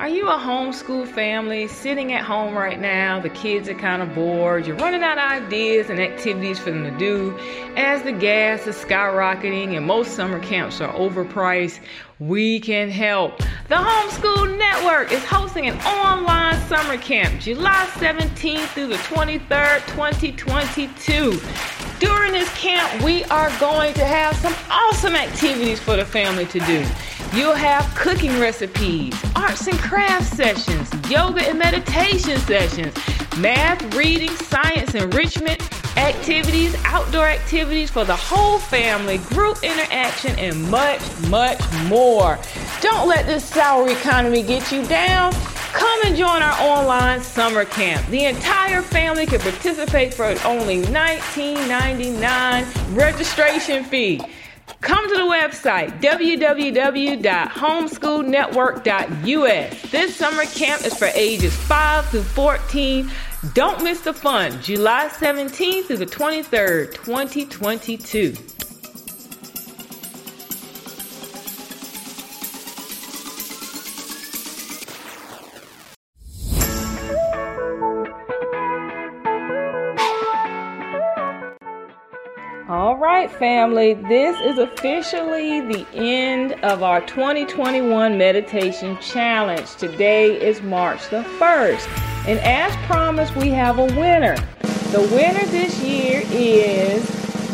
Are you a homeschool family sitting at home right now? The kids are kind of bored. You're running out of ideas and activities for them to do as the gas is skyrocketing and most summer camps are overpriced. We can help. The Homeschool Network is hosting an online summer camp July 17th through the 23rd, 2022. During this camp, we are going to have some awesome activities for the family to do. You'll have cooking recipes, arts and crafts sessions, yoga and meditation sessions, math, reading, science enrichment activities, outdoor activities for the whole family, group interaction, and much, much more. Don't let this sour economy get you down. Come and join our online summer camp. The entire family can participate for only $19.99 registration fee. Come to the website, www.homeschoolnetwork.us. This summer camp is for ages 5 through 14. Don't miss the fun, July 17th through the 23rd, 2022. All right, family, this is officially the end of our 2021 meditation challenge. Today is March the 1st, and as promised, we have a winner. The winner this year is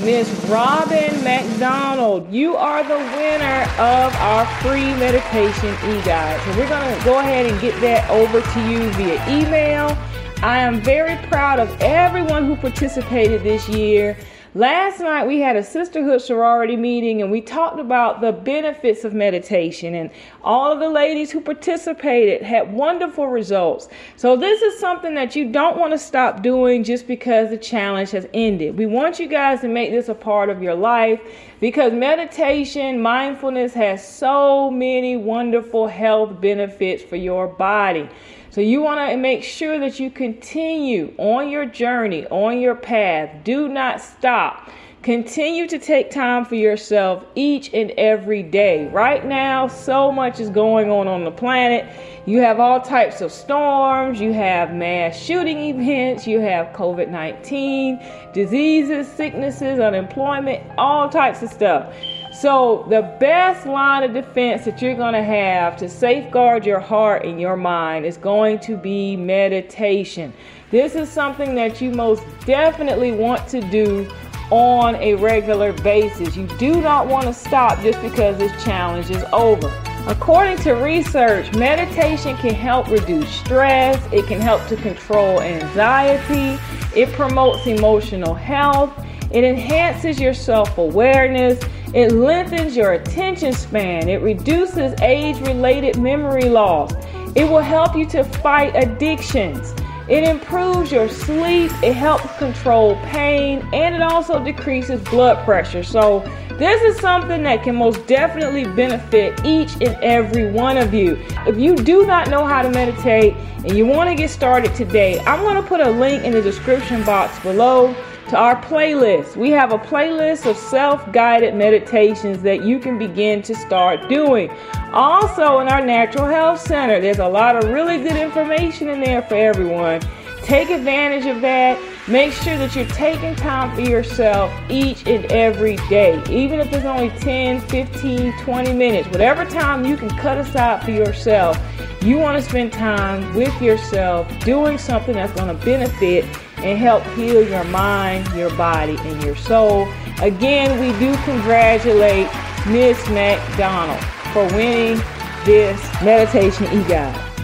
Miss Robin McDonald. You are the winner of our free meditation e-guide. So we're going to go ahead and get that over to you via email. I am very proud of everyone who participated this year. Last night we had a sisterhood sorority meeting and we talked about the benefits of meditation, and all of the ladies who participated had wonderful results. So this is something that you don't want to stop doing just because the challenge has ended. We want you guys to make this a part of your life, because meditation, mindfulness has so many wonderful health benefits for your body. So you want to make sure that you continue on your journey, on your path. Do not stop. Continue to take time for yourself each and every day. Right now, so much is going on the planet. You have all types of storms. You have mass shooting events. You have COVID-19, diseases, sicknesses, unemployment, all types of stuff. So the best line of defense that you're going to have to safeguard your heart and your mind is going to be meditation. This is something that you most definitely want to do on a regular basis. You do not want to stop just because this challenge is over. According to research, meditation can help reduce stress. It can help to control anxiety. It promotes emotional health. It enhances your self-awareness. It lengthens your attention span. It reduces age-related memory loss. It will help you to fight addictions. It improves your sleep. It helps control pain, and it also decreases blood pressure. So this is something that can most definitely benefit each and every one of you. If you do not know how to meditate and you want to get started today, I'm going to put a link in the description box below to our playlist. We have a playlist of self-guided meditations that you can begin to start doing. Also, in our Natural Health Center, there's a lot of really good information in there for everyone. Take advantage of that. Make sure that you're taking time for yourself each and every day. Even if it's only 10, 15, 20 minutes, whatever time you can cut aside for yourself, you want to spend time with yourself doing something that's going to benefit and help heal your mind, your body, and your soul. Again, we do congratulate Miss McDonald for winning this meditation e-guide.